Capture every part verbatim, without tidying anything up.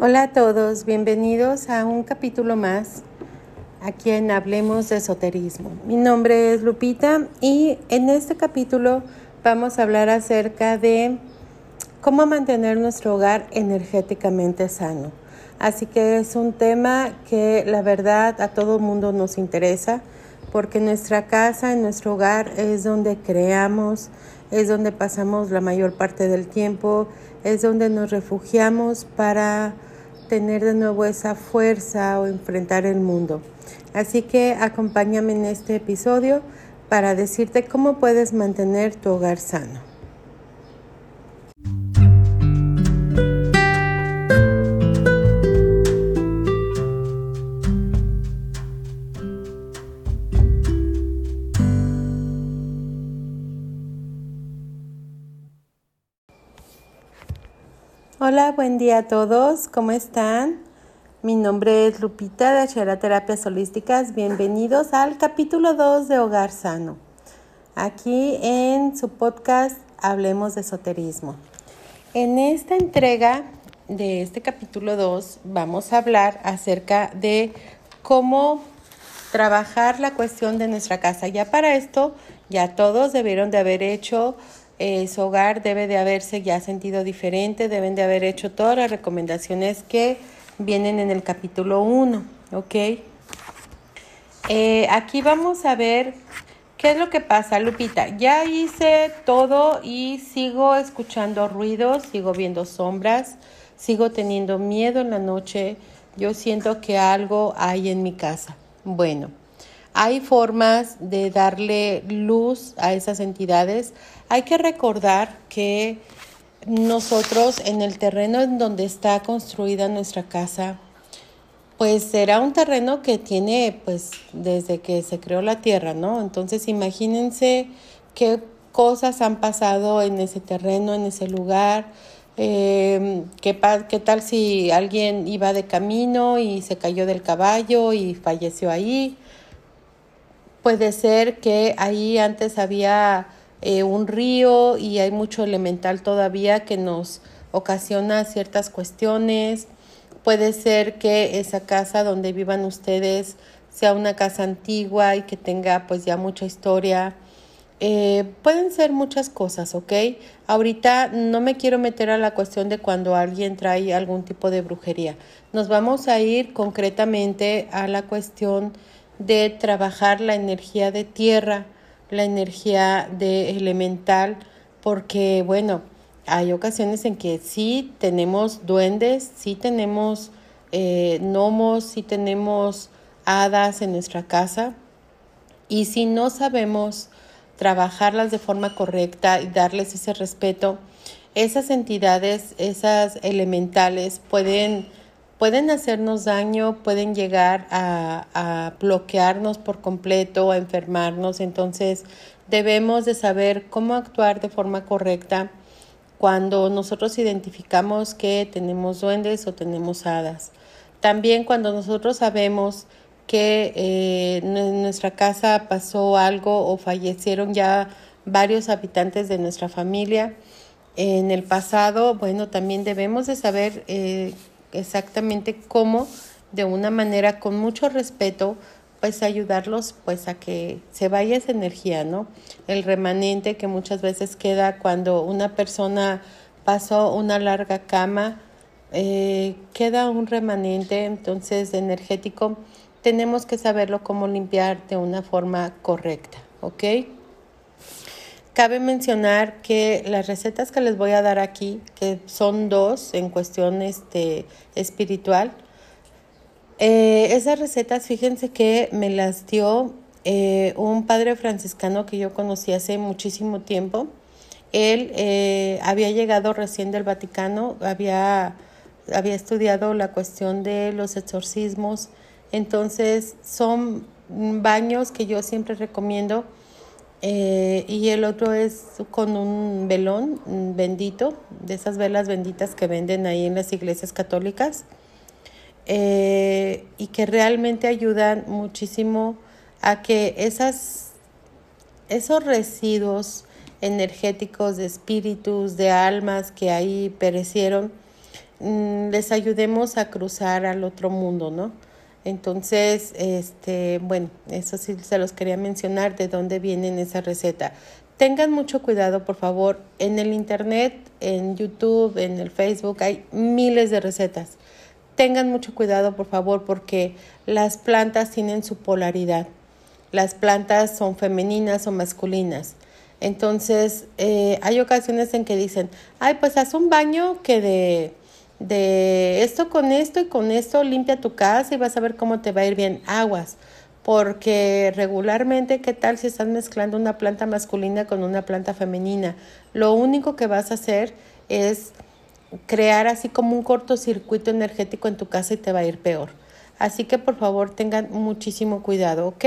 Hola a todos, bienvenidos a un capítulo más aquí en Hablemos de Esoterismo. Mi nombre es Lupita y en este capítulo vamos a hablar acerca de cómo mantener nuestro hogar energéticamente sano. Así que es un tema que la verdad a todo mundo nos interesa porque nuestra casa, en nuestro hogar es donde creamos, es donde pasamos la mayor parte del tiempo, es donde nos refugiamos para tener de nuevo esa fuerza o enfrentar el mundo. Así que acompáñame en este episodio para decirte cómo puedes mantener tu hogar sano. Hola, buen día a todos, ¿cómo están? Mi nombre es Lupita de Acherá Terapias Holísticas. Bienvenidos al capítulo dos de Hogar Sano, aquí en su podcast Hablemos de Esoterismo. En esta entrega de este capítulo dos vamos a hablar acerca de cómo trabajar la cuestión de nuestra casa. Ya para esto, ya todos debieron de haber hecho... Eh, su hogar debe de haberse ya sentido diferente, deben de haber hecho todas las recomendaciones que vienen en el capítulo uno, ¿ok? Eh, aquí vamos a ver qué es lo que pasa, Lupita. Ya hice todo y sigo escuchando ruidos, sigo viendo sombras, sigo teniendo miedo en la noche. Yo siento que algo hay en mi casa. Bueno, hay formas de darle luz a esas entidades. Hay que recordar que nosotros en el terreno en donde está construida nuestra casa, pues será un terreno que tiene pues desde que se creó la tierra, ¿no? Entonces imagínense qué cosas han pasado en ese terreno, en ese lugar. Eh, ¿qué, qué tal si alguien iba de camino y se cayó del caballo y falleció ahí? Puede ser que ahí antes había eh, un río y hay mucho elemental todavía que nos ocasiona ciertas cuestiones. Puede ser que esa casa donde vivan ustedes sea una casa antigua y que tenga pues ya mucha historia. Eh, pueden ser muchas cosas, ¿ok? Ahorita no me quiero meter a la cuestión de cuando alguien trae algún tipo de brujería. Nos vamos a ir concretamente a la cuestión de trabajar la energía de tierra, la energía de elemental, porque bueno, hay ocasiones en que sí tenemos duendes, sí tenemos eh, gnomos, sí tenemos hadas en nuestra casa, y si no sabemos trabajarlas de forma correcta y darles ese respeto, esas entidades, esas elementales pueden... Pueden hacernos daño, pueden llegar a, a bloquearnos por completo, a enfermarnos. Entonces debemos de saber cómo actuar de forma correcta cuando nosotros identificamos que tenemos duendes o tenemos hadas. También cuando nosotros sabemos que eh, en nuestra casa pasó algo o fallecieron ya varios habitantes de nuestra familia en el pasado, bueno, también debemos de saber eh, exactamente cómo, de una manera con mucho respeto, pues ayudarlos pues a que se vaya esa energía, ¿no? El remanente que muchas veces queda cuando una persona pasó una larga cama, eh, queda un remanente, entonces energético, tenemos que saberlo cómo limpiar de una forma correcta, ¿ok? Cabe mencionar que las recetas que les voy a dar aquí, que son dos en cuestión este, espiritual, eh, esas recetas, fíjense que me las dio eh, un padre franciscano que yo conocí hace muchísimo tiempo. Él eh, había llegado recién del Vaticano, había, había estudiado la cuestión de los exorcismos. Entonces, son baños que yo siempre recomiendo. Eh, y el otro es con un velón bendito, de esas velas benditas que venden ahí en las iglesias católicas, eh, y que realmente ayudan muchísimo a que esas, esos residuos energéticos de espíritus, de almas que ahí perecieron, mmm, les ayudemos a cruzar al otro mundo, ¿no? Entonces, este, bueno, eso sí se los quería mencionar, de dónde vienen esa receta. Tengan mucho cuidado, por favor. En el internet, en YouTube, en el Facebook, hay miles de recetas. Tengan mucho cuidado, por favor, porque las plantas tienen su polaridad. Las plantas son femeninas o masculinas. Entonces, eh, hay ocasiones en que dicen, ay, pues haz un baño que de... de esto con esto y con esto limpia tu casa y vas a ver cómo te va a ir bien. Aguas, porque regularmente, ¿qué tal si estás mezclando una planta masculina con una planta femenina? Lo único que vas a hacer es crear así como un cortocircuito energético en tu casa y te va a ir peor. Así que por favor tengan muchísimo cuidado, ¿ok?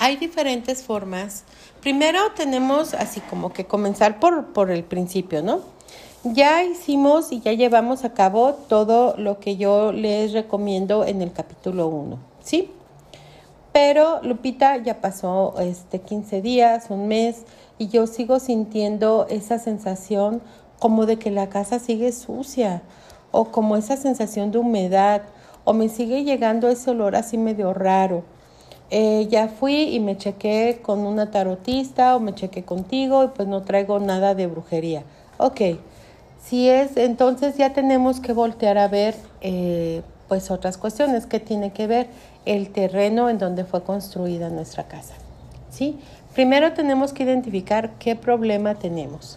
Hay diferentes formas. Primero tenemos así como que comenzar por, por el principio, ¿no? Ya hicimos y ya llevamos a cabo todo lo que yo les recomiendo en el capítulo uno, ¿sí? Pero, Lupita, ya pasó este quince días, un mes, y yo sigo sintiendo esa sensación como de que la casa sigue sucia, o como esa sensación de humedad, o me sigue llegando ese olor así medio raro. Eh, ya fui y me chequé con una tarotista, o me chequé contigo, y pues no traigo nada de brujería. Ok. Si es, entonces ya tenemos que voltear a ver eh, pues otras cuestiones que tiene que ver el terreno en donde fue construida nuestra casa, ¿sí? Primero tenemos que identificar qué problema tenemos.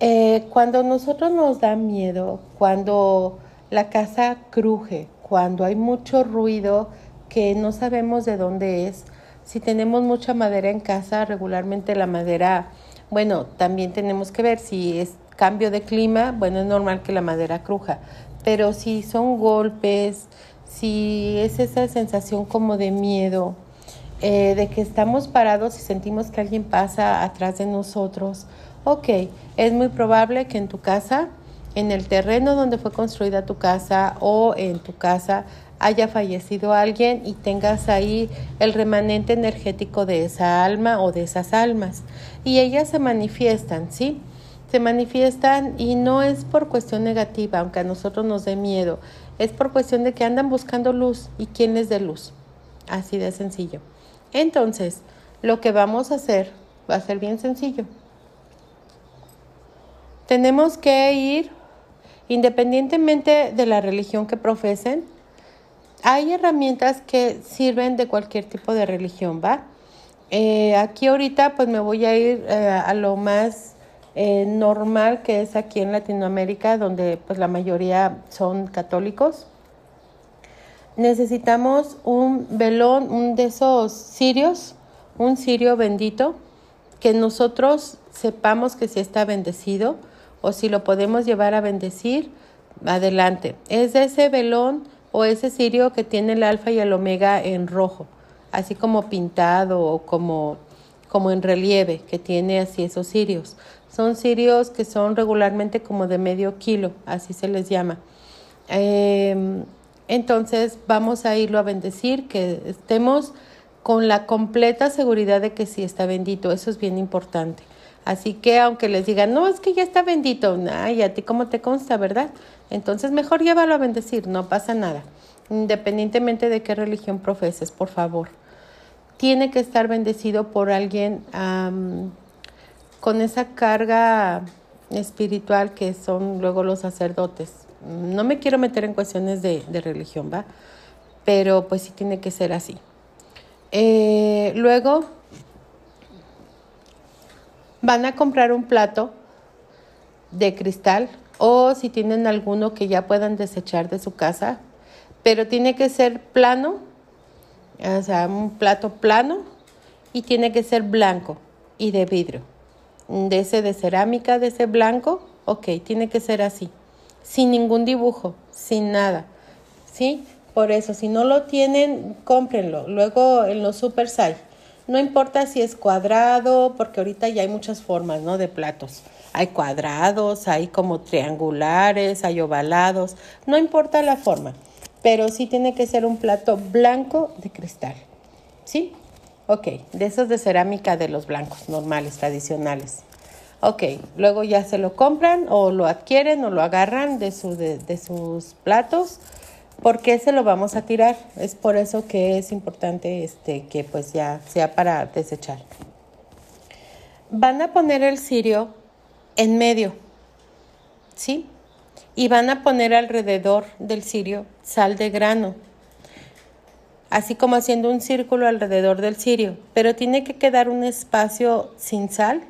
Eh, cuando nosotros nos da miedo, cuando la casa cruje, cuando hay mucho ruido que no sabemos de dónde es, si tenemos mucha madera en casa, regularmente la madera, bueno, también tenemos que ver si es cambio de clima, bueno, es normal que la madera cruja, pero si son golpes, si es esa sensación como de miedo, eh, de que estamos parados y sentimos que alguien pasa atrás de nosotros, ok, es muy probable que en tu casa, en el terreno donde fue construida tu casa o en tu casa haya fallecido alguien y tengas ahí el remanente energético de esa alma o de esas almas, y ellas se manifiestan, ¿sí? Se manifiestan y no es por cuestión negativa, aunque a nosotros nos dé miedo. Es por cuestión de que andan buscando luz y quién les dé luz. Así de sencillo. Entonces, lo que vamos a hacer va a ser bien sencillo. Tenemos que ir, independientemente de la religión que profesen, hay herramientas que sirven de cualquier tipo de religión, ¿va? Eh, aquí ahorita pues me voy a ir eh, a lo más... Eh, normal que es aquí en Latinoamérica, donde pues la mayoría son católicos. Necesitamos un velón, un de esos cirios, un cirio bendito, que nosotros sepamos que si está bendecido o si lo podemos llevar a bendecir, adelante. Es de ese velón o ese cirio que tiene el alfa y el omega en rojo, así como pintado o como, como en relieve, que tiene así esos cirios. Son cirios que son regularmente como de medio kilo, así se les llama. Eh, entonces vamos a irlo a bendecir, que estemos con la completa seguridad de que sí está bendito. Eso es bien importante. Así que aunque les digan, no, es que ya está bendito, nah, y a ti cómo te consta, ¿verdad? Entonces mejor llévalo a bendecir, no pasa nada. Independientemente de qué religión profeses, por favor. Tiene que estar bendecido por alguien... Um, con esa carga espiritual que son luego los sacerdotes. No me quiero meter en cuestiones de, de religión, ¿va? Pero pues sí tiene que ser así. Eh, luego van a comprar un plato de cristal o si tienen alguno que ya puedan desechar de su casa, pero tiene que ser plano, o sea, un plato plano y tiene que ser blanco y de vidrio. De ese de cerámica, de ese blanco, ok, tiene que ser así, sin ningún dibujo, sin nada, ¿sí? Por eso, si no lo tienen, cómprenlo, luego en los super hay, no importa si es cuadrado, porque ahorita ya hay muchas formas, ¿no?, de platos, hay cuadrados, hay como triangulares, hay ovalados, no importa la forma, pero sí tiene que ser un plato blanco de cristal, ¿sí? Ok, de esos de cerámica de los blancos, normales, tradicionales. Ok, luego ya se lo compran o lo adquieren o lo agarran de, su, de, de sus platos. ¿Por qué se lo vamos a tirar? Es por eso que es importante este, que pues ya sea para desechar. Van a poner el cirio en medio, ¿sí? Y van a poner alrededor del cirio sal de grano, así como haciendo un círculo alrededor del cirio. Pero tiene que quedar un espacio sin sal,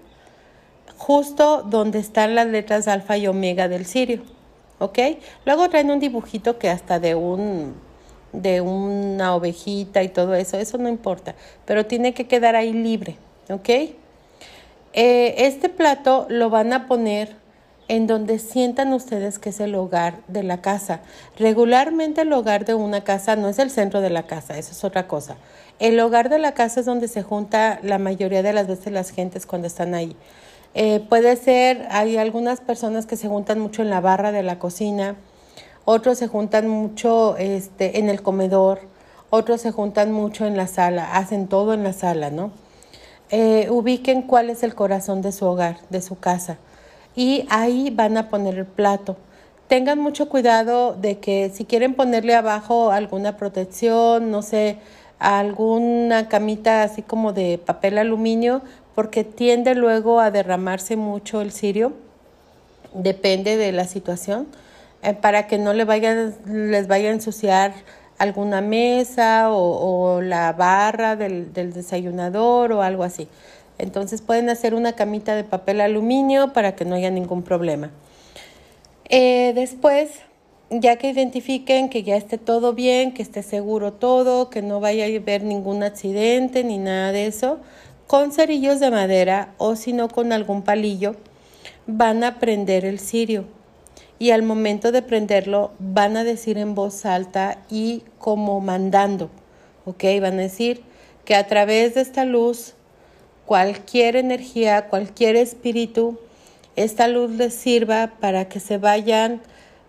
justo donde están las letras alfa y omega del cirio, ¿ok? Luego traen un dibujito que hasta de un de una ovejita y todo eso, eso no importa, pero tiene que quedar ahí libre, ¿ok? Eh, este plato lo van a poner en donde sientan ustedes que es el hogar de la casa. Regularmente el hogar de una casa no es el centro de la casa, eso es otra cosa. El hogar de la casa es donde se junta la mayoría de las veces las gentes cuando están ahí. Eh, puede ser, hay algunas personas que se juntan mucho en la barra de la cocina, otros se juntan mucho este, en el comedor, otros se juntan mucho en la sala, hacen todo en la sala, ¿no? Eh, ubiquen cuál es el corazón de su hogar, de su casa. Y ahí van a poner el plato. Tengan mucho cuidado de que si quieren ponerle abajo alguna protección, no sé, alguna camita así como de papel aluminio, porque tiende luego a derramarse mucho el cirio, depende de la situación, eh, para que no le vayan, les vaya a ensuciar alguna mesa o, o la barra del, del desayunador o algo así. Entonces pueden hacer una camita de papel aluminio para que no haya ningún problema. Eh, después, ya que identifiquen que ya esté todo bien, que esté seguro todo, que no vaya a haber ningún accidente ni nada de eso, con cerillos de madera o si no con algún palillo, van a prender el cirio. Y al momento de prenderlo van a decir en voz alta y como mandando, ¿ok? Van a decir que a través de esta luz, cualquier energía, cualquier espíritu, esta luz les sirva para que se vayan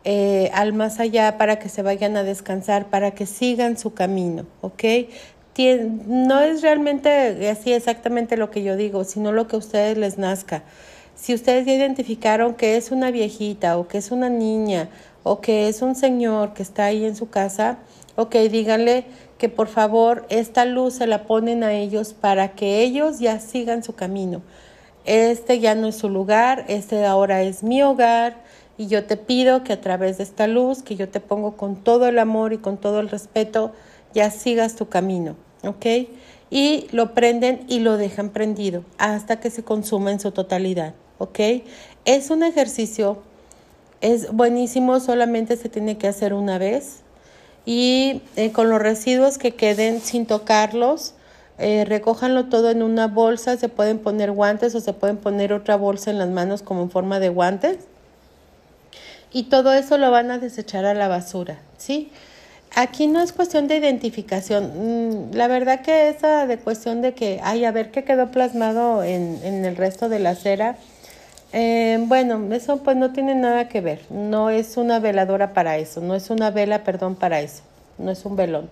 eh, al más allá, para que se vayan a descansar, para que sigan su camino, ¿ok? Tien, no es realmente así exactamente lo que yo digo, sino lo que a ustedes les nazca. Si ustedes ya identificaron que es una viejita o que es una niña o que es un señor que está ahí en su casa, ok, díganle que por favor esta luz se la ponen a ellos para que ellos ya sigan su camino. Este ya no es su lugar, este ahora es mi hogar y yo te pido que a través de esta luz, que yo te pongo con todo el amor y con todo el respeto, ya sigas tu camino, ¿ok? Y lo prenden y lo dejan prendido hasta que se consuma en su totalidad, ¿ok? Es un ejercicio, es buenísimo, solamente se tiene que hacer una vez. Y eh, con los residuos que queden sin tocarlos, eh, recójanlo todo en una bolsa, se pueden poner guantes o se pueden poner otra bolsa en las manos como en forma de guantes. Y todo eso lo van a desechar a la basura, ¿sí? Aquí no es cuestión de identificación. La verdad que esa de cuestión de que, ay, a ver qué quedó plasmado en, en el resto de la acera. Eh, bueno, eso pues no tiene nada que ver, no es una veladora para eso, no es una vela, perdón, para eso, no es un velón.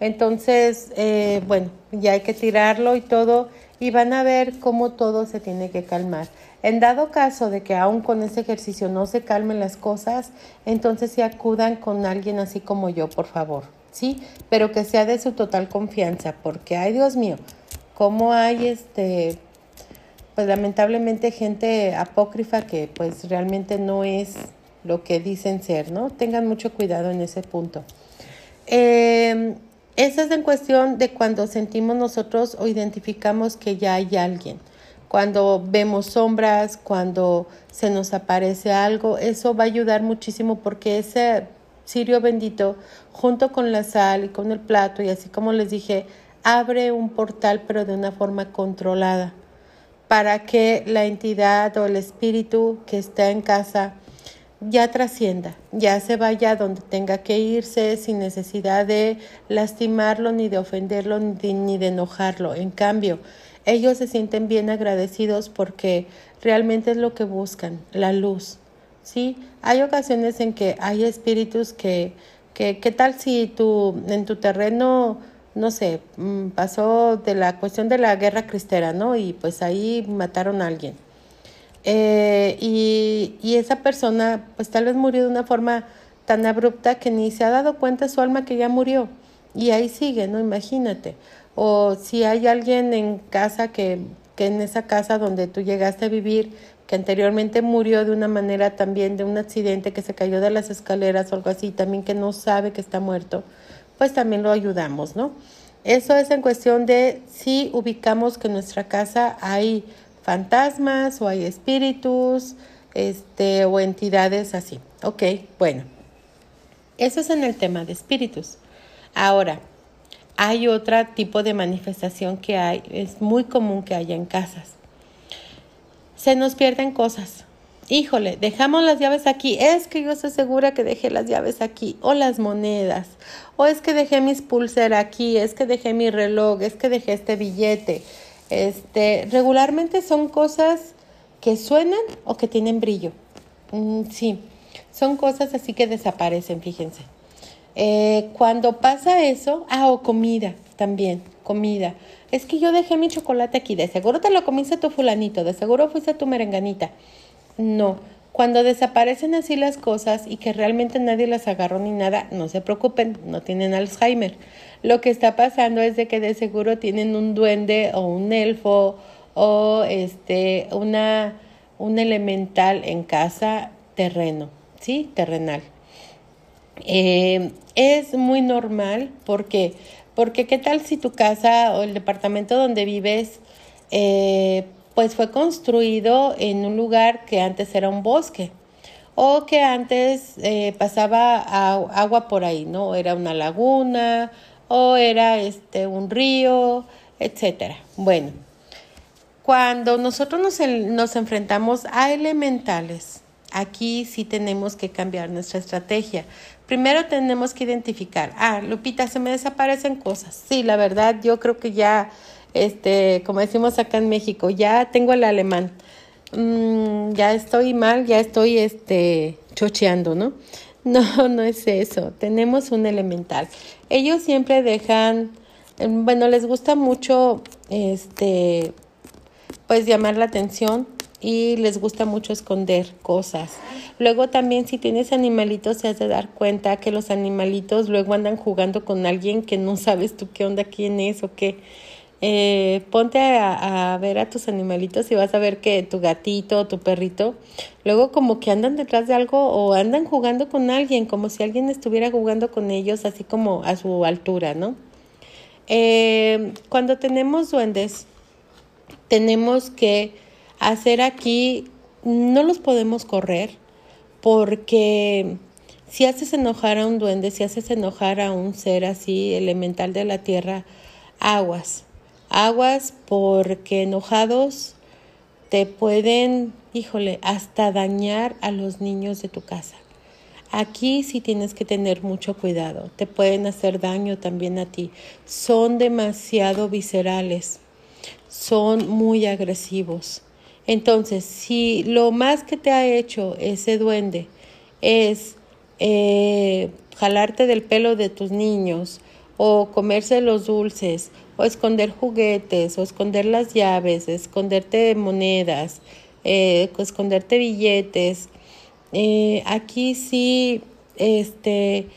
Entonces, eh, bueno, ya hay que tirarlo y todo, y van a ver cómo todo se tiene que calmar. En dado caso de que aún con ese ejercicio no se calmen las cosas, entonces sí acudan con alguien así como yo, por favor, ¿sí? Pero que sea de su total confianza, porque, ay, Dios mío, cómo hay este... pues lamentablemente gente apócrifa que pues realmente no es lo que dicen ser, ¿no? Tengan mucho cuidado en ese punto. Eh, esa es en cuestión de cuando sentimos nosotros o identificamos que ya hay alguien. Cuando vemos sombras, cuando se nos aparece algo, eso va a ayudar muchísimo porque ese cirio bendito, junto con la sal y con el plato, y así como les dije, abre un portal pero de una forma controlada, para que la entidad o el espíritu que está en casa ya trascienda, ya se vaya donde tenga que irse sin necesidad de lastimarlo, ni de ofenderlo, ni de enojarlo. En cambio, ellos se sienten bien agradecidos porque realmente es lo que buscan, la luz, ¿sí? Hay ocasiones en que hay espíritus que, que ¿qué tal si tú, en tu terreno... no sé, pasó de la cuestión de la guerra cristera, ¿no? Y pues ahí mataron a alguien. eh, y, y esa persona pues tal vez murió de una forma tan abrupta que ni se ha dado cuenta su alma que ya murió y ahí sigue, ¿no? Imagínate. O si hay alguien en casa que, que en esa casa donde tú llegaste a vivir, que anteriormente murió de una manera también, de un accidente, que se cayó de las escaleras o algo así, también que no sabe que está muerto, pues también lo ayudamos, ¿no? Eso es en cuestión de si ubicamos que en nuestra casa hay fantasmas o hay espíritus este, o entidades así. Ok, bueno. Eso es en el tema de espíritus. Ahora, hay otro tipo de manifestación que hay, es muy común que haya en casas. Se nos pierden cosas. Híjole, dejamos las llaves aquí. Es que yo estoy segura que dejé las llaves aquí. O las monedas. O es que dejé mis pulseras aquí. Es que dejé mi reloj. Es que dejé este billete. Este, regularmente son cosas que suenan o que tienen brillo. Mm, sí, son cosas así que desaparecen, fíjense. Eh, cuando pasa eso... Ah, o comida también, comida. Es que yo dejé mi chocolate aquí. De seguro te lo comiste tu fulanito. De seguro fuiste tu merenganita. No, cuando desaparecen así las cosas y que realmente nadie las agarró ni nada, no se preocupen, no tienen Alzheimer. Lo que está pasando es de que de seguro tienen un duende o un elfo o este una un elemental en casa terreno, sí, terrenal. Eh, es muy normal porque porque qué tal si tu casa o el departamento donde vives eh, pues fue construido en un lugar que antes era un bosque o que antes eh, pasaba a, agua por ahí, ¿no? Era una laguna o era este un río, etcétera. Bueno, cuando nosotros nos, nos enfrentamos a elementales, aquí sí tenemos que cambiar nuestra estrategia. Primero tenemos que identificar, ah, Lupita, se me desaparecen cosas. Sí, la verdad, yo creo que ya... Este, como decimos acá en México, ya tengo el alemán, mm, ya estoy mal, ya estoy este, chocheando, ¿no? No, no es eso, tenemos un elemental. Ellos siempre dejan, bueno, les gusta mucho, este, pues llamar la atención y les gusta mucho esconder cosas. Luego también si tienes animalitos se has de dar cuenta que los animalitos luego andan jugando con alguien que no sabes tú qué onda, quién es o qué. Eh, ponte a, a ver a tus animalitos y vas a ver que tu gatito o tu perrito luego como que andan detrás de algo o andan jugando con alguien, como si alguien estuviera jugando con ellos, así como a su altura, ¿no? Eh, cuando tenemos duendes, tenemos que hacer aquí, no los podemos correr, porque si haces enojar a un duende, si haces enojar a un ser así elemental de la tierra, aguas. Aguas porque enojados te pueden, híjole, hasta dañar a los niños de tu casa. Aquí sí tienes que tener mucho cuidado. Te pueden hacer daño también a ti. Son demasiado viscerales. Son muy agresivos. Entonces, si lo más que te ha hecho ese duende es eh, jalarte del pelo de tus niños o comerse los dulces, o esconder juguetes, o esconder las llaves, esconderte monedas, eh, esconderte billetes. Eh, aquí sí, este,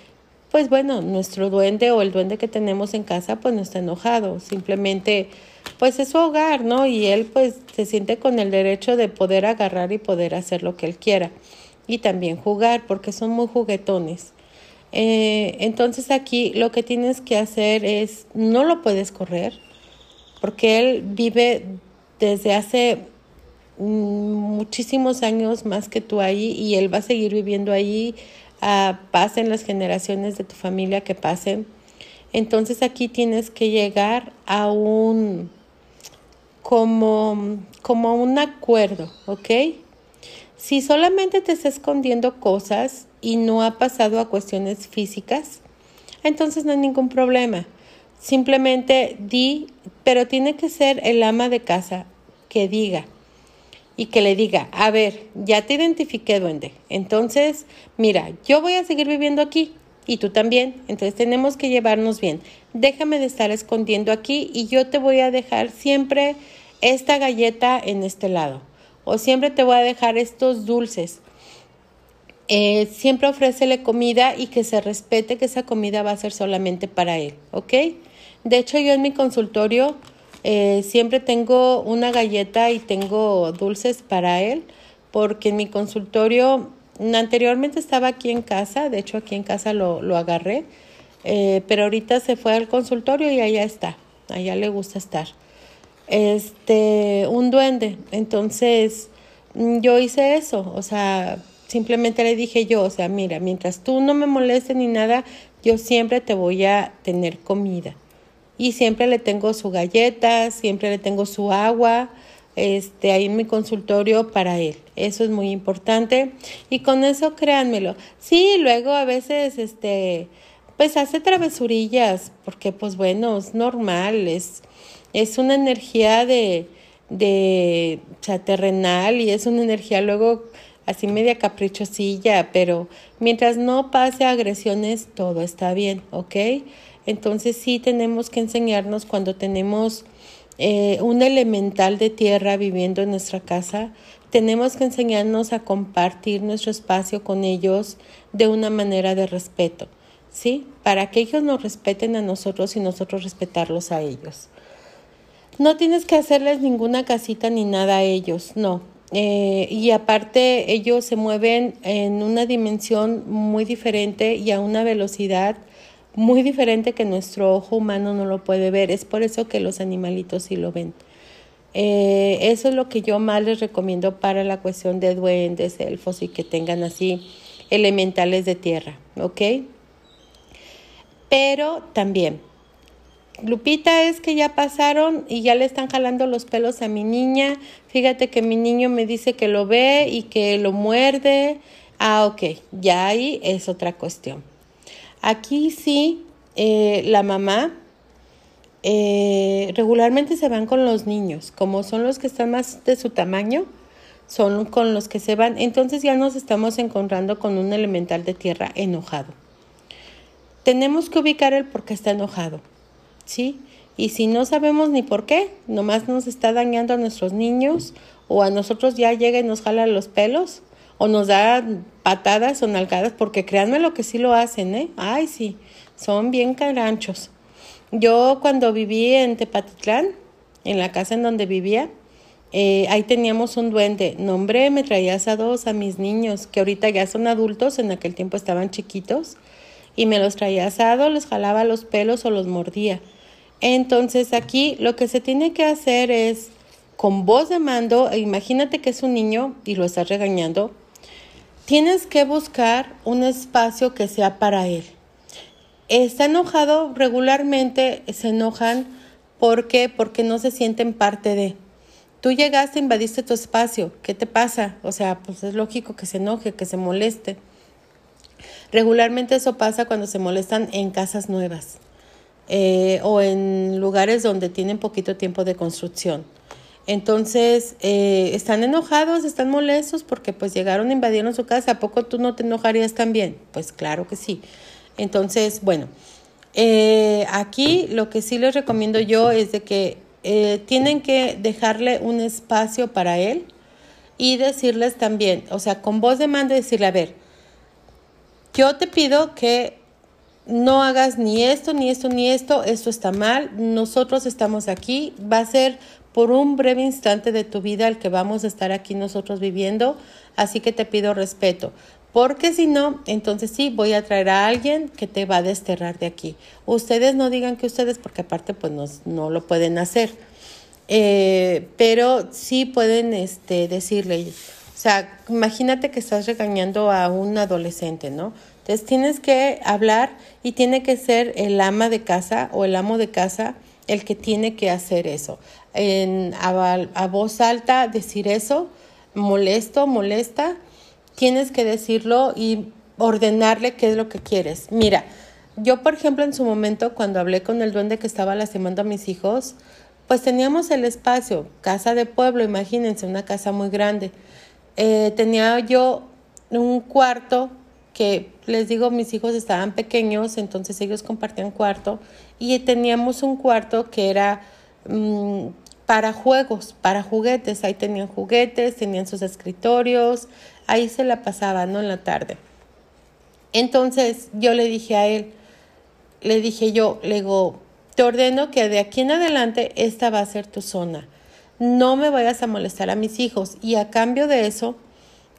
pues bueno, nuestro duende o el duende que tenemos en casa, pues no está enojado. Simplemente, pues es su hogar, ¿no? Y él, pues, se siente con el derecho de poder agarrar y poder hacer lo que él quiera. Y también jugar, porque son muy juguetones. Eh, entonces aquí lo que tienes que hacer es, no lo puedes correr, porque él vive desde hace muchísimos años más que tú ahí y él va a seguir viviendo ahí, uh, pasen las generaciones de tu familia que pasen. Entonces aquí tienes que llegar a un, como, como un acuerdo, ¿ok? Si solamente te está escondiendo cosas y no ha pasado a cuestiones físicas, entonces no hay ningún problema. Simplemente di, pero tiene que ser el ama de casa que diga y que le diga, a ver, ya te identifiqué, duende. Entonces, mira, yo voy a seguir viviendo aquí y tú también. Entonces tenemos que llevarnos bien. Déjame de estar escondiendo aquí y yo te voy a dejar siempre esta galleta en este lado. o siempre te voy a dejar estos dulces. Eh, siempre ofrécele comida y que se respete que esa comida va a ser solamente para él, ¿ok? De hecho, yo en mi consultorio eh, siempre tengo una galleta y tengo dulces para él, porque en mi consultorio anteriormente estaba aquí en casa, de hecho aquí en casa lo, lo agarré, eh, pero ahorita se fue al consultorio y allá está, allá le gusta estar. Este, un duende, entonces yo hice eso, o sea... Simplemente le dije yo, o sea, mira, mientras tú no me molestes ni nada, yo siempre te voy a tener comida. Y siempre le tengo su galleta, siempre le tengo su agua, este, ahí en mi consultorio para él. Eso es muy importante. Y con eso, créanmelo. Sí, luego a veces, este, pues hace travesurillas, porque pues bueno, es normal, es, es una energía de, de, o sea, terrenal y es una energía luego... así media caprichosilla, pero mientras no pase agresiones, todo está bien, ¿ok? Entonces sí tenemos que enseñarnos cuando tenemos eh, un elemental de tierra viviendo en nuestra casa, tenemos que enseñarnos a compartir nuestro espacio con ellos de una manera de respeto, ¿sí? Para que ellos nos respeten a nosotros y nosotros respetarlos a ellos. No tienes que hacerles ninguna casita ni nada a ellos, no. Eh, y aparte ellos se mueven en una dimensión muy diferente y a una velocidad muy diferente que nuestro ojo humano no lo puede ver. Es por eso que los animalitos sí lo ven. Eh, eso es lo que yo más les recomiendo para la cuestión de duendes, elfos y que tengan así elementales de tierra, ¿ok? Pero también... Lupita, es que ya pasaron y ya le están jalando los pelos a mi niña. Fíjate que mi niño me dice que lo ve y que lo muerde. Ah, ok, ya ahí es otra cuestión. Aquí sí, eh, la mamá eh, regularmente se van con los niños. Como son los que están más de su tamaño, son con los que se van. Entonces ya nos estamos encontrando con un elemental de tierra enojado. Tenemos que ubicar el por qué está enojado. ¿Sí? Y si no sabemos ni por qué, nomás nos está dañando a nuestros niños o a nosotros ya llega y nos jala los pelos o nos da patadas o nalgadas, porque créanme lo que sí lo hacen, ¿eh? Ay, sí, son bien caranchos. Yo cuando viví en Tepatitlán, en la casa en donde vivía, eh, ahí teníamos un duende. No, hombre, me traías a dos a mis niños, que ahorita ya son adultos, en aquel tiempo estaban chiquitos, y me los traía asado, les jalaba los pelos o los mordía. Entonces aquí lo que se tiene que hacer es, con voz de mando, imagínate que es un niño y lo estás regañando, tienes que buscar un espacio que sea para él. Está enojado, regularmente se enojan, ¿por qué? Porque no se sienten parte de. Tú llegaste, invadiste tu espacio, ¿qué te pasa? O sea, pues es lógico que se enoje, que se moleste. Regularmente eso pasa cuando se molestan en casas nuevas. Eh, o en lugares donde tienen poquito tiempo de construcción. Entonces, eh, están enojados, están molestos porque pues llegaron, invadieron su casa. ¿A poco tú no te enojarías también? Pues claro que sí. Entonces, bueno, eh, aquí lo que sí les recomiendo yo es de que eh, tienen que dejarle un espacio para él y decirles también, o sea, con voz de mando decirle, a ver, yo te pido que no hagas ni esto, ni esto, ni esto, esto está mal, nosotros estamos aquí, va a ser por un breve instante de tu vida el que vamos a estar aquí nosotros viviendo, así que te pido respeto, porque si no, entonces sí, voy a traer a alguien que te va a desterrar de aquí. Ustedes no digan que ustedes, porque aparte pues no, no lo pueden hacer, eh, pero sí pueden este, decirle, o sea, imagínate que estás regañando a un adolescente, ¿no? Entonces tienes que hablar y tiene que ser el ama de casa o el amo de casa el que tiene que hacer eso. En, a, a voz alta decir eso, molesto, molesta, tienes que decirlo y ordenarle qué es lo que quieres. Mira, yo por ejemplo en su momento cuando hablé con el duende que estaba lastimando a mis hijos, pues teníamos el espacio, casa de pueblo, imagínense, una casa muy grande. Eh, tenía yo un cuarto que les digo, mis hijos estaban pequeños, entonces ellos compartían cuarto y teníamos un cuarto que era mmm, para juegos, para juguetes. Ahí tenían juguetes, tenían sus escritorios, ahí se la pasaban, ¿no?, en la tarde. Entonces yo le dije a él, le dije yo, le digo, te ordeno que de aquí en adelante esta va a ser tu zona. No me vayas a molestar a mis hijos y a cambio de eso,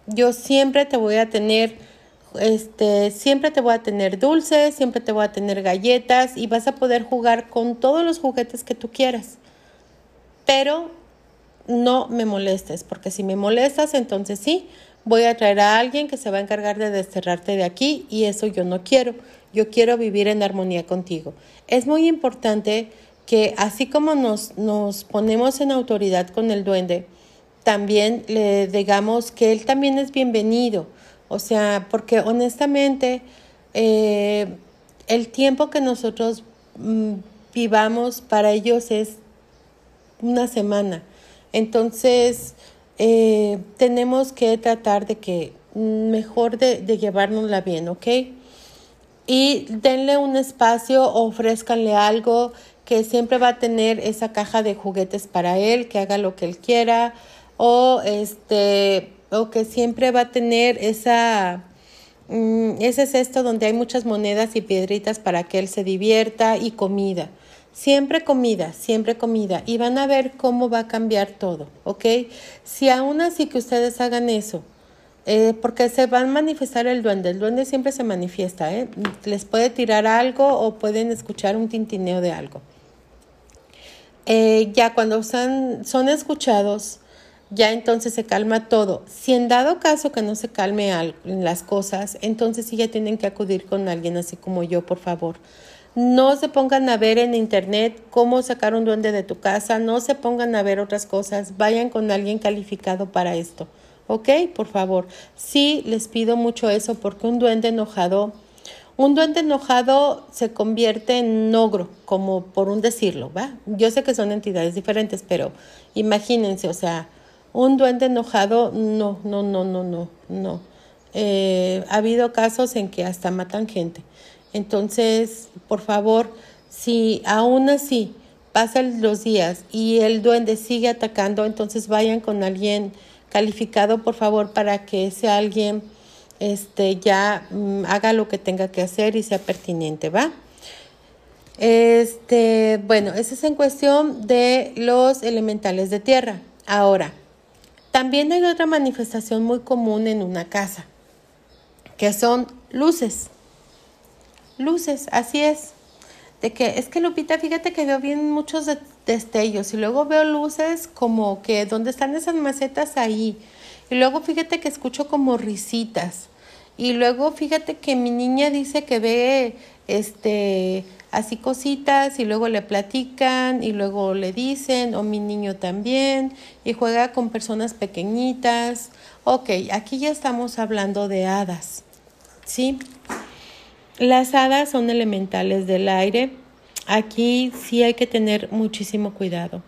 yo siempre te voy a tener, este, siempre te voy a tener dulces, siempre te voy a tener galletas y vas a poder jugar con todos los juguetes que tú quieras. Pero no me molestes, porque si me molestas, entonces sí, voy a traer a alguien que se va a encargar de desterrarte de aquí y eso yo no quiero. Yo quiero vivir en armonía contigo. Es muy importante que así como nos, nos ponemos en autoridad con el duende, también le digamos que él también es bienvenido. O sea, porque honestamente eh, el tiempo que nosotros mmm, vivamos para ellos es una semana. Entonces eh, tenemos que tratar de que mejor de, de llevárnosla bien, ¿ok? Y denle un espacio, ofrézcanle algo, que siempre va a tener esa caja de juguetes para él, que haga lo que él quiera, o este, o que siempre va a tener esa, um, ese cesto donde hay muchas monedas y piedritas para que él se divierta, y comida. Siempre comida, siempre comida. Y van a ver cómo va a cambiar todo, ¿ok? Si aún así que ustedes hagan eso, Eh, porque se va a manifestar el duende. El duende siempre se manifiesta, ¿eh? Les puede tirar algo o pueden escuchar un tintineo de algo. Eh, ya cuando son, son escuchados, ya entonces se calma todo. Si en dado caso que no se calme algo, las cosas, entonces sí ya tienen que acudir con alguien así como yo, por favor. No se pongan a ver en internet cómo sacar un duende de tu casa. No se pongan a ver otras cosas. Vayan con alguien calificado para esto. ¿Ok? Por favor, sí les pido mucho eso porque un duende enojado, un duende enojado se convierte en ogro, como por un decirlo, ¿va? Yo sé que son entidades diferentes, pero imagínense, o sea, un duende enojado, no, no, no, no, no, no. Eh, ha habido casos en que hasta matan gente. Entonces, por favor, si aún así pasan los días y el duende sigue atacando, entonces vayan con alguien calificado, por favor, para que ese alguien este, ya mmm, haga lo que tenga que hacer y sea pertinente, ¿va? Este, bueno, esa es en cuestión de los elementales de tierra. Ahora, también hay otra manifestación muy común en una casa, que son luces. Luces, así es. De que, es que Lupita, fíjate que veo bien muchos de destellos y luego veo luces como que donde están esas macetas ahí y luego fíjate que escucho como risitas y luego fíjate que mi niña dice que ve este así cositas y luego le platican y luego le dicen o mi niño también y juega con personas pequeñitas. Ok, aquí ya estamos hablando de hadas, ¿sí? Las hadas son elementales del aire. Aquí sí hay que tener muchísimo cuidado.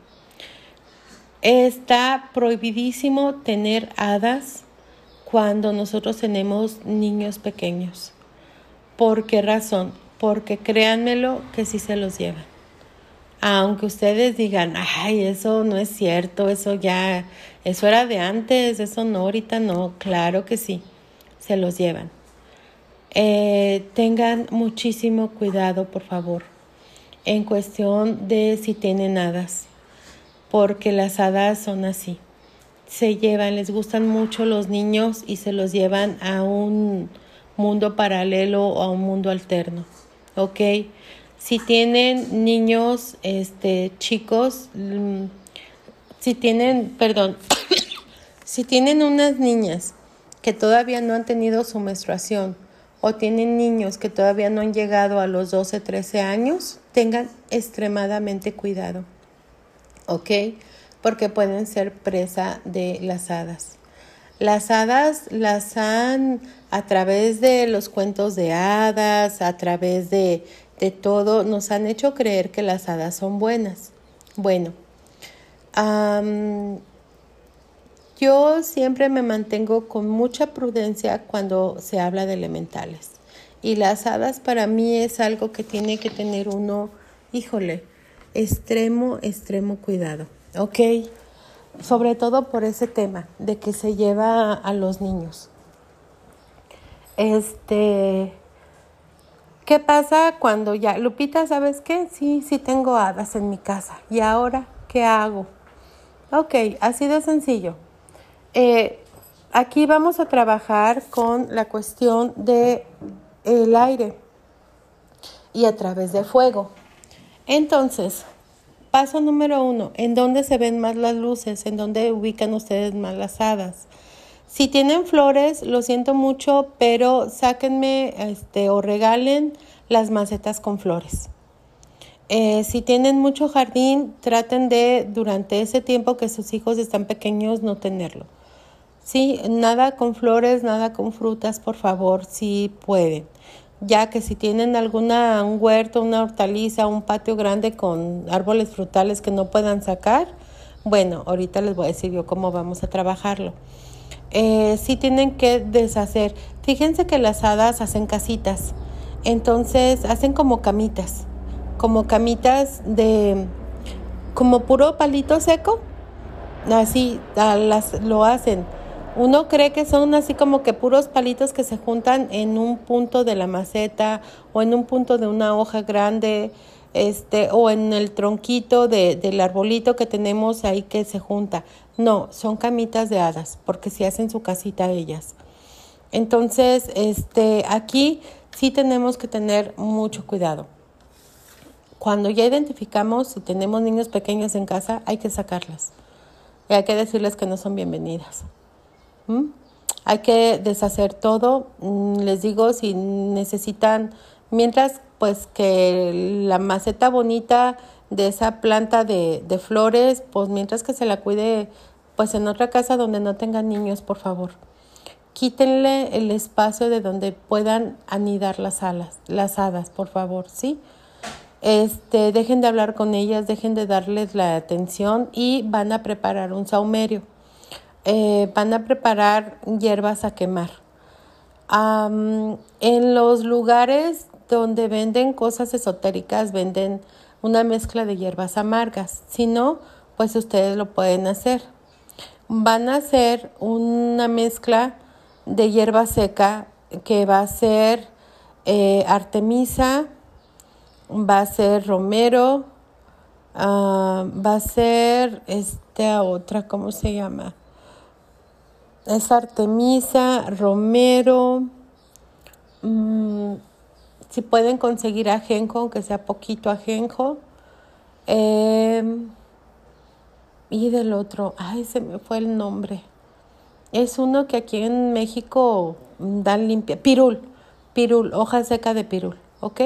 Está prohibidísimo tener hadas cuando nosotros tenemos niños pequeños. ¿Por qué razón? Porque créanmelo que sí se los llevan. Aunque ustedes digan, ay, eso no es cierto, eso ya, eso era de antes, eso no, ahorita no. Claro que sí, se los llevan. Eh, tengan muchísimo cuidado, por favor. En cuestión de si tienen hadas, porque las hadas son así. Se llevan, les gustan mucho los niños y se los llevan a un mundo paralelo o a un mundo alterno, ¿ok? Si tienen niños, este, chicos, si tienen, perdón, si tienen unas niñas que todavía no han tenido su menstruación, o tienen niños que todavía no han llegado a los doce, trece años, tengan extremadamente cuidado, ¿ok? Porque pueden ser presa de las hadas. Las hadas las han, a través de los cuentos de hadas, a través de, de todo, nos han hecho creer que las hadas son buenas. Bueno, um, yo siempre me mantengo con mucha prudencia cuando se habla de elementales. Y las hadas para mí es algo que tiene que tener uno, híjole, extremo, extremo cuidado. Ok, sobre todo por ese tema de que se lleva a, a los niños. Este, ¿qué pasa cuando ya, Lupita, ¿sabes qué? Sí, sí tengo hadas en mi casa. ¿Y ahora qué hago? Ok, así de sencillo. Eh, aquí vamos a trabajar con la cuestión de el aire y a través de fuego. Entonces, paso número uno, ¿en dónde se ven más las luces? ¿En dónde ubican ustedes más las hadas? Si tienen flores, lo siento mucho, pero sáquenme este, o regalen las macetas con flores. Eh, si tienen mucho jardín, traten de, durante ese tiempo que sus hijos están pequeños, no tenerlo. Sí, nada con flores, nada con frutas, por favor, si pueden. Ya que si tienen alguna, un huerto, una hortaliza, un patio grande con árboles frutales que no puedan sacar, bueno, ahorita les voy a decir yo cómo vamos a trabajarlo. Eh, sí tienen que deshacer. Fíjense que las hadas hacen casitas, entonces hacen como camitas, como camitas de, como puro palito seco, así a las, lo hacen. Uno cree que son así como que puros palitos que se juntan en un punto de la maceta o en un punto de una hoja grande, este, o en el tronquito de, del arbolito que tenemos ahí que se junta. No, son camitas de hadas, porque sí hacen su casita ellas. Entonces, este, aquí sí tenemos que tener mucho cuidado. Cuando ya identificamos si tenemos niños pequeños en casa, hay que sacarlas. Y hay que decirles que no son bienvenidas. ¿Mm? Hay que deshacer todo. Les digo, si necesitan, mientras pues que la maceta bonita de esa planta de, de flores, pues mientras que se la cuide, pues en otra casa donde no tengan niños, por favor. Quítenle el espacio de donde puedan anidar las alas, las hadas, por favor, ¿sí? Este, dejen de hablar con ellas, dejen de darles la atención y van a preparar un saumerio. Eh, van a preparar hierbas a quemar. Um, en los lugares donde venden cosas esotéricas, venden una mezcla de hierbas amargas. Si no, pues ustedes lo pueden hacer. Van a hacer una mezcla de hierba seca que va a ser eh, artemisa, va a ser romero, uh, va a ser esta otra, ¿cómo se llama? Es artemisa, romero, mmm, si pueden conseguir ajenjo, aunque sea poquito ajenjo. Eh, y del otro, ay, se me fue el nombre. Es uno que aquí en México dan limpia, pirul, pirul, hoja seca de pirul, ¿ok?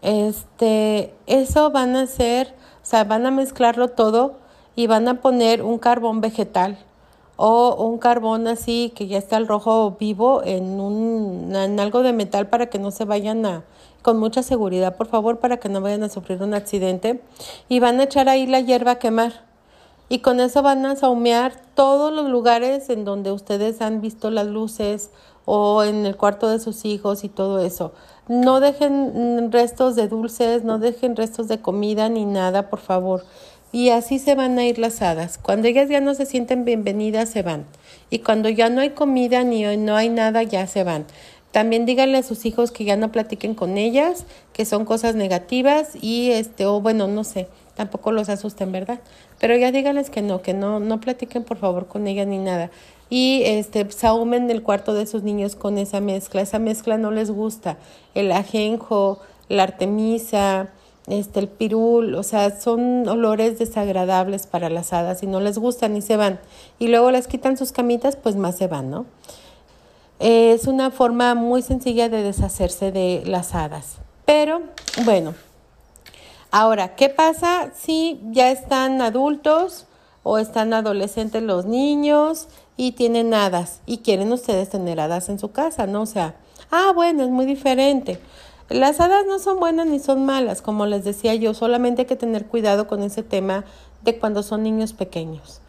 Este, eso van a hacer, o sea, van a mezclarlo todo y van a poner un carbón vegetal. O un carbón así que ya está el rojo vivo en, un, en algo de metal para que no se vayan a... Con mucha seguridad, por favor, para que no vayan a sufrir un accidente. Y van a echar ahí la hierba a quemar. Y con eso van a saumear todos los lugares en donde ustedes han visto las luces o en el cuarto de sus hijos y todo eso. No dejen restos de dulces, no dejen restos de comida ni nada, por favor. Y así se van a ir las hadas. Cuando ellas ya no se sienten bienvenidas, se van. Y cuando ya no hay comida ni no hay nada, ya se van. También díganle a sus hijos que ya no platiquen con ellas, que son cosas negativas y, este, o bueno, no sé, tampoco los asusten, ¿verdad? Pero ya díganles que no, que no, no platiquen, por favor, con ellas ni nada. Y este, sahumen el cuarto de sus niños con esa mezcla. Esa mezcla no les gusta. El ajenjo, la artemisa... Este, el pirul, o sea, son olores desagradables para las hadas y no les gustan y se van. Y luego les quitan sus camitas, pues más se van, ¿no? Eh, es una forma muy sencilla de deshacerse de las hadas. Pero, bueno, ahora, ¿qué pasa si ya están adultos o están adolescentes los niños y tienen hadas? Y quieren ustedes tener hadas en su casa, ¿no? O sea, ah, bueno, es muy diferente. Las hadas no son buenas ni son malas, como les decía yo, solamente hay que tener cuidado con ese tema de cuando son niños pequeños.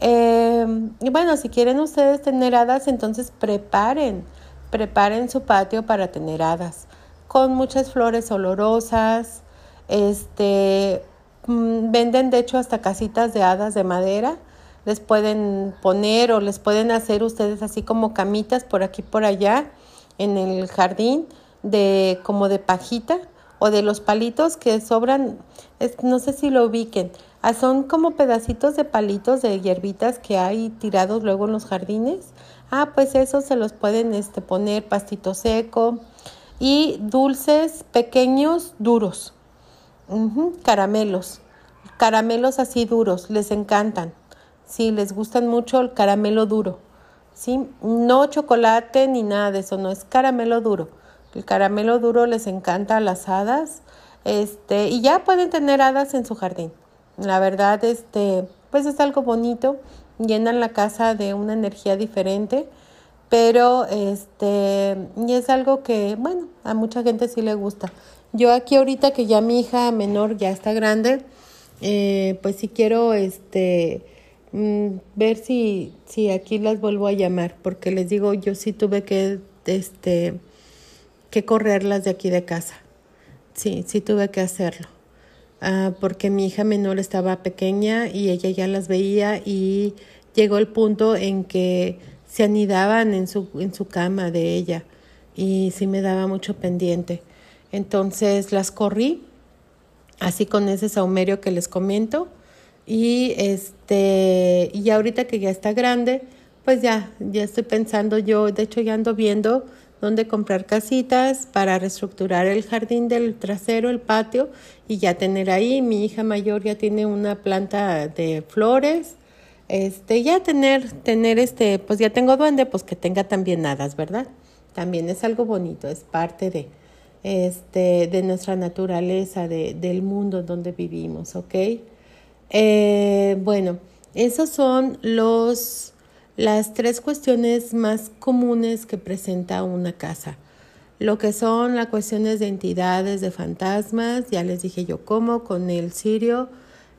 Eh, y bueno, si quieren ustedes tener hadas, entonces preparen, preparen su patio para tener hadas, con muchas flores olorosas, este, Venden, de hecho, hasta casitas de hadas de madera. Les pueden poner o les pueden hacer ustedes así como camitas por aquí, por allá, en el jardín, de como de pajita o de los palitos que sobran. Es, no sé si lo ubiquen. Ah, son como pedacitos de palitos de hierbitas que hay tirados luego en los jardines. Ah, pues eso se los pueden este, poner, pastito seco y dulces pequeños duros. Uh-huh, caramelos, caramelos así duros, les encantan, sí, les gustan mucho el caramelo duro, sí, no chocolate ni nada de eso, no, es caramelo duro, el caramelo duro les encanta a las hadas, este, y ya pueden tener hadas en su jardín, la verdad, este, pues es algo bonito, llenan la casa de una energía diferente, pero, este, y es algo que, bueno, a mucha gente sí le gusta. Yo aquí ahorita que ya mi hija menor ya está grande, eh, pues sí quiero este mm, ver si, si aquí las vuelvo a llamar, porque les digo, yo sí tuve que, este, que correrlas de aquí de casa. Sí, sí tuve que hacerlo, ah, porque mi hija menor estaba pequeña y ella ya las veía y llegó el punto en que se anidaban en su, en su cama de ella y sí me daba mucho pendiente. Entonces las corrí, así con ese saumerio que les comento. Y este y ahorita que ya está grande, pues ya, ya estoy pensando yo. De hecho, ya ando viendo dónde comprar casitas para reestructurar el jardín del trasero, el patio, y ya tener ahí. Mi hija mayor ya tiene una planta de flores. Este, ya tener, tener este, pues ya tengo duende, pues que tenga también hadas, ¿verdad? También es algo bonito, es parte de... Este, de nuestra naturaleza, de, del mundo en donde vivimos, ¿ok? Eh, bueno, esas son los, las tres cuestiones más comunes que presenta una casa. Lo que son las cuestiones de entidades, de fantasmas, ya les dije yo cómo, con el cirio.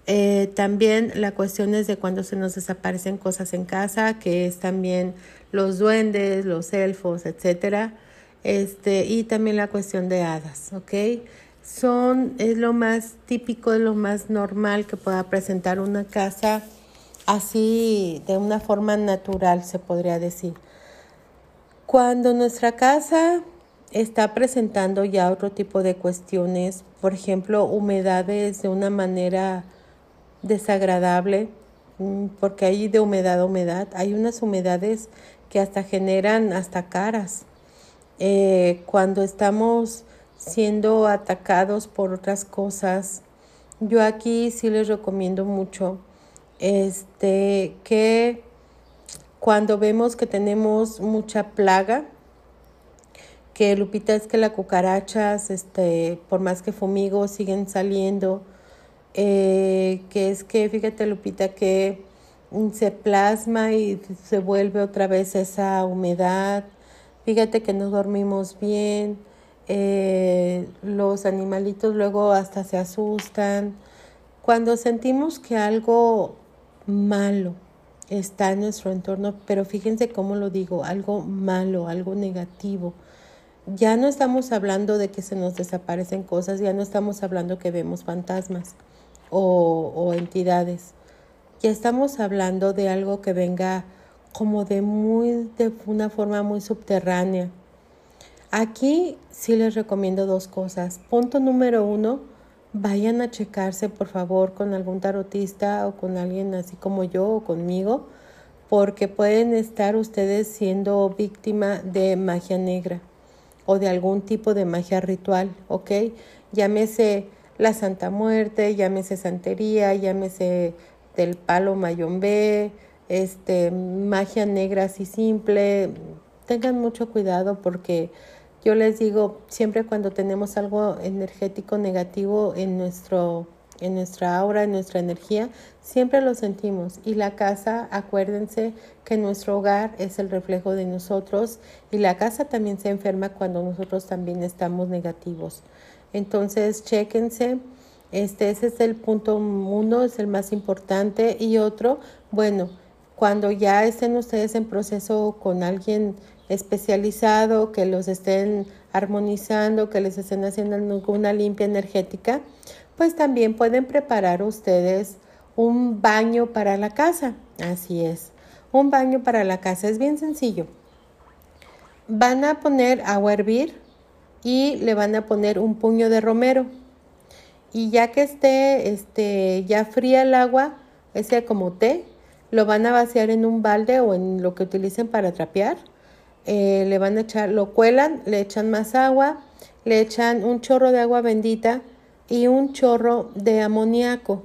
Eh, también las cuestiones de cuando se nos desaparecen cosas en casa, que es también los duendes, los elfos, etcétera. Este, y también la cuestión de hadas, ¿ok? Son, es lo más típico, es lo más normal que pueda presentar una casa así de una forma natural, se podría decir. Cuando nuestra casa está presentando ya otro tipo de cuestiones, por ejemplo, humedades de una manera desagradable, porque hay de humedad a humedad, hay unas humedades que hasta generan hasta caras. Eh, cuando estamos siendo atacados por otras cosas, yo aquí sí les recomiendo mucho este, que cuando vemos que tenemos mucha plaga, que Lupita es que las cucarachas, este, por más que fumigo, siguen saliendo, eh, que es que, fíjate Lupita, que se plasma y se vuelve otra vez esa humedad. Fíjate que no dormimos bien, eh, los animalitos luego hasta se asustan. Cuando sentimos que algo malo está en nuestro entorno, pero fíjense cómo lo digo, algo malo, algo negativo. Ya no estamos hablando de que se nos desaparecen cosas, ya no estamos hablando que vemos fantasmas o, o entidades. Ya estamos hablando de algo que venga como de muy de una forma muy subterránea. Aquí sí les recomiendo dos cosas. Punto número uno, vayan a checarse, por favor, con algún tarotista o con alguien así como yo o conmigo, porque pueden estar ustedes siendo víctima de magia negra o de algún tipo de magia ritual, ¿ok? Llámese la Santa Muerte, llámese Santería, llámese del Palo Mayombe, Este, magia negra así simple. Tengan mucho cuidado porque yo les digo, siempre cuando tenemos algo energético negativo en nuestro, en nuestra aura, en nuestra energía, siempre lo sentimos. Y la casa, acuérdense que nuestro hogar es el reflejo de nosotros y la casa también se enferma cuando nosotros también estamos negativos. Entonces, chéquense. Este, ese es el punto uno, es el más importante. Y otro, bueno, cuando ya estén ustedes en proceso con alguien especializado, que los estén armonizando, que les estén haciendo alguna limpia energética, pues también pueden preparar ustedes un baño para la casa. Así es, un baño para la casa. Es bien sencillo. Van a poner agua a hervir y le van a poner un puño de romero. Y ya que esté este, ya fría el agua, ese como té, lo van a vaciar en un balde o en lo que utilicen para trapear. Eh, le van a echar, lo cuelan, le echan más agua, le echan un chorro de agua bendita y un chorro de amoníaco.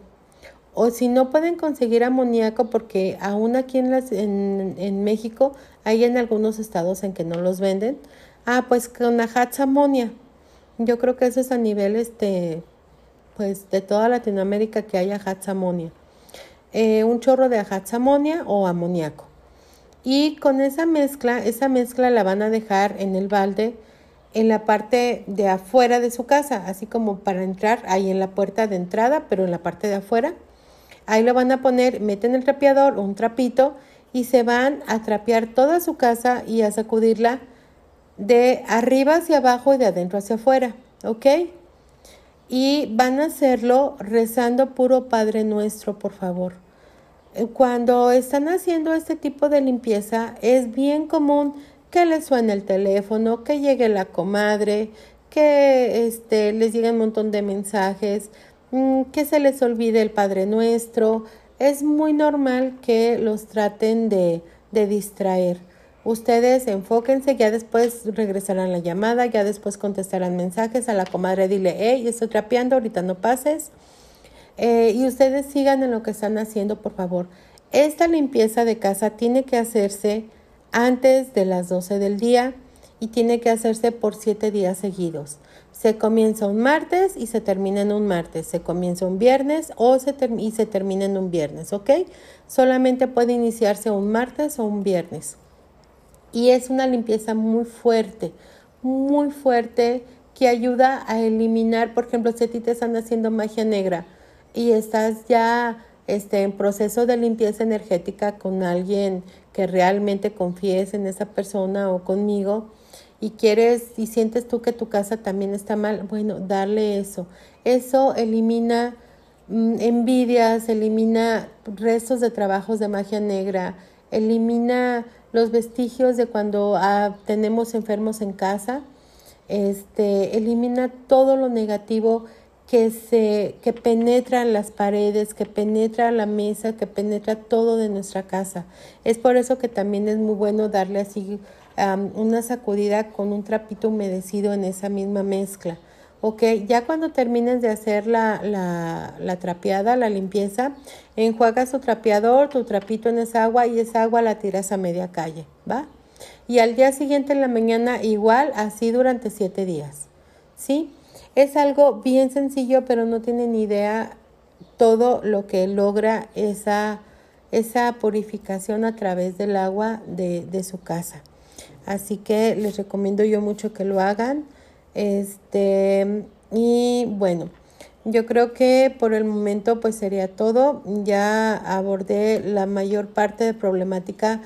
O si no pueden conseguir amoníaco, porque aún aquí en, las, en, en México hay en algunos estados en que no los venden, ah, pues con Ahatz amonia. Yo creo que eso es a nivel este... pues de toda Latinoamérica que haya Ahatz amonia, eh, un chorro de Ahatz amonia o amoníaco. Y con esa mezcla, esa mezcla la van a dejar en el balde, en la parte de afuera de su casa, así como para entrar ahí en la puerta de entrada, pero en la parte de afuera. Ahí lo van a poner, meten el trapeador, un trapito, y se van a trapear toda su casa y a sacudirla de arriba hacia abajo y de adentro hacia afuera, ¿ok? Y van a hacerlo rezando puro Padre Nuestro, por favor. Cuando están haciendo este tipo de limpieza, es bien común que les suene el teléfono, que llegue la comadre, que este, les lleguen un montón de mensajes, que se les olvide el Padre Nuestro. Es muy normal que los traten de, de distraer. Ustedes enfóquense, ya después regresarán la llamada, ya después contestarán mensajes a la comadre, dile, hey, estoy trapeando, ahorita no pases. Eh, y ustedes sigan en lo que están haciendo, por favor. Esta limpieza de casa tiene que hacerse antes de las doce del día y tiene que hacerse por siete días seguidos. Se comienza un martes y se termina en un martes. Se comienza un viernes o se ter- y se termina en un viernes, ¿ok? Solamente puede iniciarse un martes o un viernes. Y es una limpieza muy fuerte, muy fuerte, que ayuda a eliminar, por ejemplo, si a ti te están haciendo magia negra y estás ya este, en proceso de limpieza energética con alguien que realmente confíes en esa persona o conmigo y quieres y sientes tú que tu casa también está mal, bueno, darle eso. Eso elimina mmm, envidias, elimina restos de trabajos de magia negra, elimina los vestigios de cuando ah, tenemos enfermos en casa, este, elimina todo lo negativo que, se, que penetra las paredes, que penetra la mesa, que penetra todo de nuestra casa. Es por eso que también es muy bueno darle así um, una sacudida con un trapito humedecido en esa misma mezcla. Okay, ya cuando termines de hacer la, la, la trapeada, la limpieza, enjuagas tu trapeador, tu trapito en esa agua y esa agua la tiras a media calle, ¿va? Y al día siguiente en la mañana igual, así durante siete días, ¿sí? Es algo bien sencillo, pero no tienen idea todo lo que logra esa, esa purificación a través del agua de, de su casa. Así que les recomiendo yo mucho que lo hagan. Este, y bueno, yo creo que por el momento pues sería todo. Ya abordé la mayor parte de problemática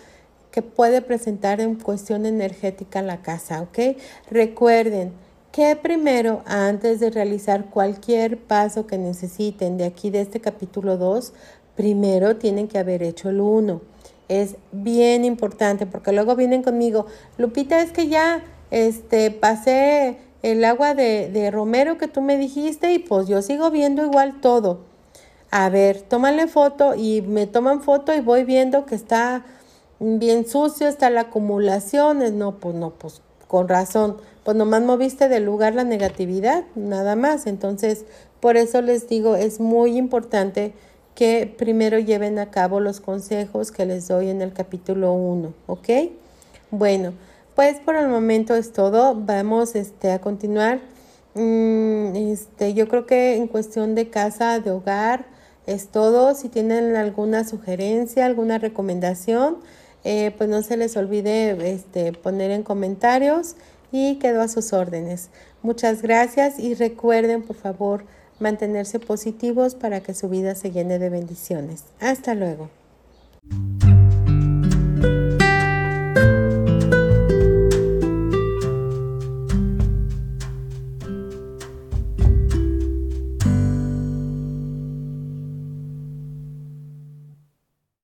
que puede presentar en cuestión energética la casa, ¿ok? Recuerden que primero, antes de realizar cualquier paso que necesiten de aquí de este capítulo dos, primero tienen que haber hecho el uno. Es bien importante porque luego vienen conmigo, Lupita, es que ya este pasé el agua de, de romero que tú me dijiste y pues yo sigo viendo igual todo. A ver, tómale foto y me toman foto y voy viendo que está bien sucio, está la acumulación. No, pues no, pues con razón. Pues nomás moviste del lugar la negatividad, nada más. Entonces, por eso les digo, es muy importante que primero lleven a cabo los consejos que les doy en el capítulo uno, ¿ok? Bueno, pues por el momento es todo. Vamos este, a continuar. Este, yo creo que en cuestión de casa, de hogar, es todo. Si tienen alguna sugerencia, alguna recomendación, eh, pues no se les olvide este, poner en comentarios y quedo a sus órdenes. Muchas gracias y recuerden, por favor, mantenerse positivos para que su vida se llene de bendiciones. Hasta luego.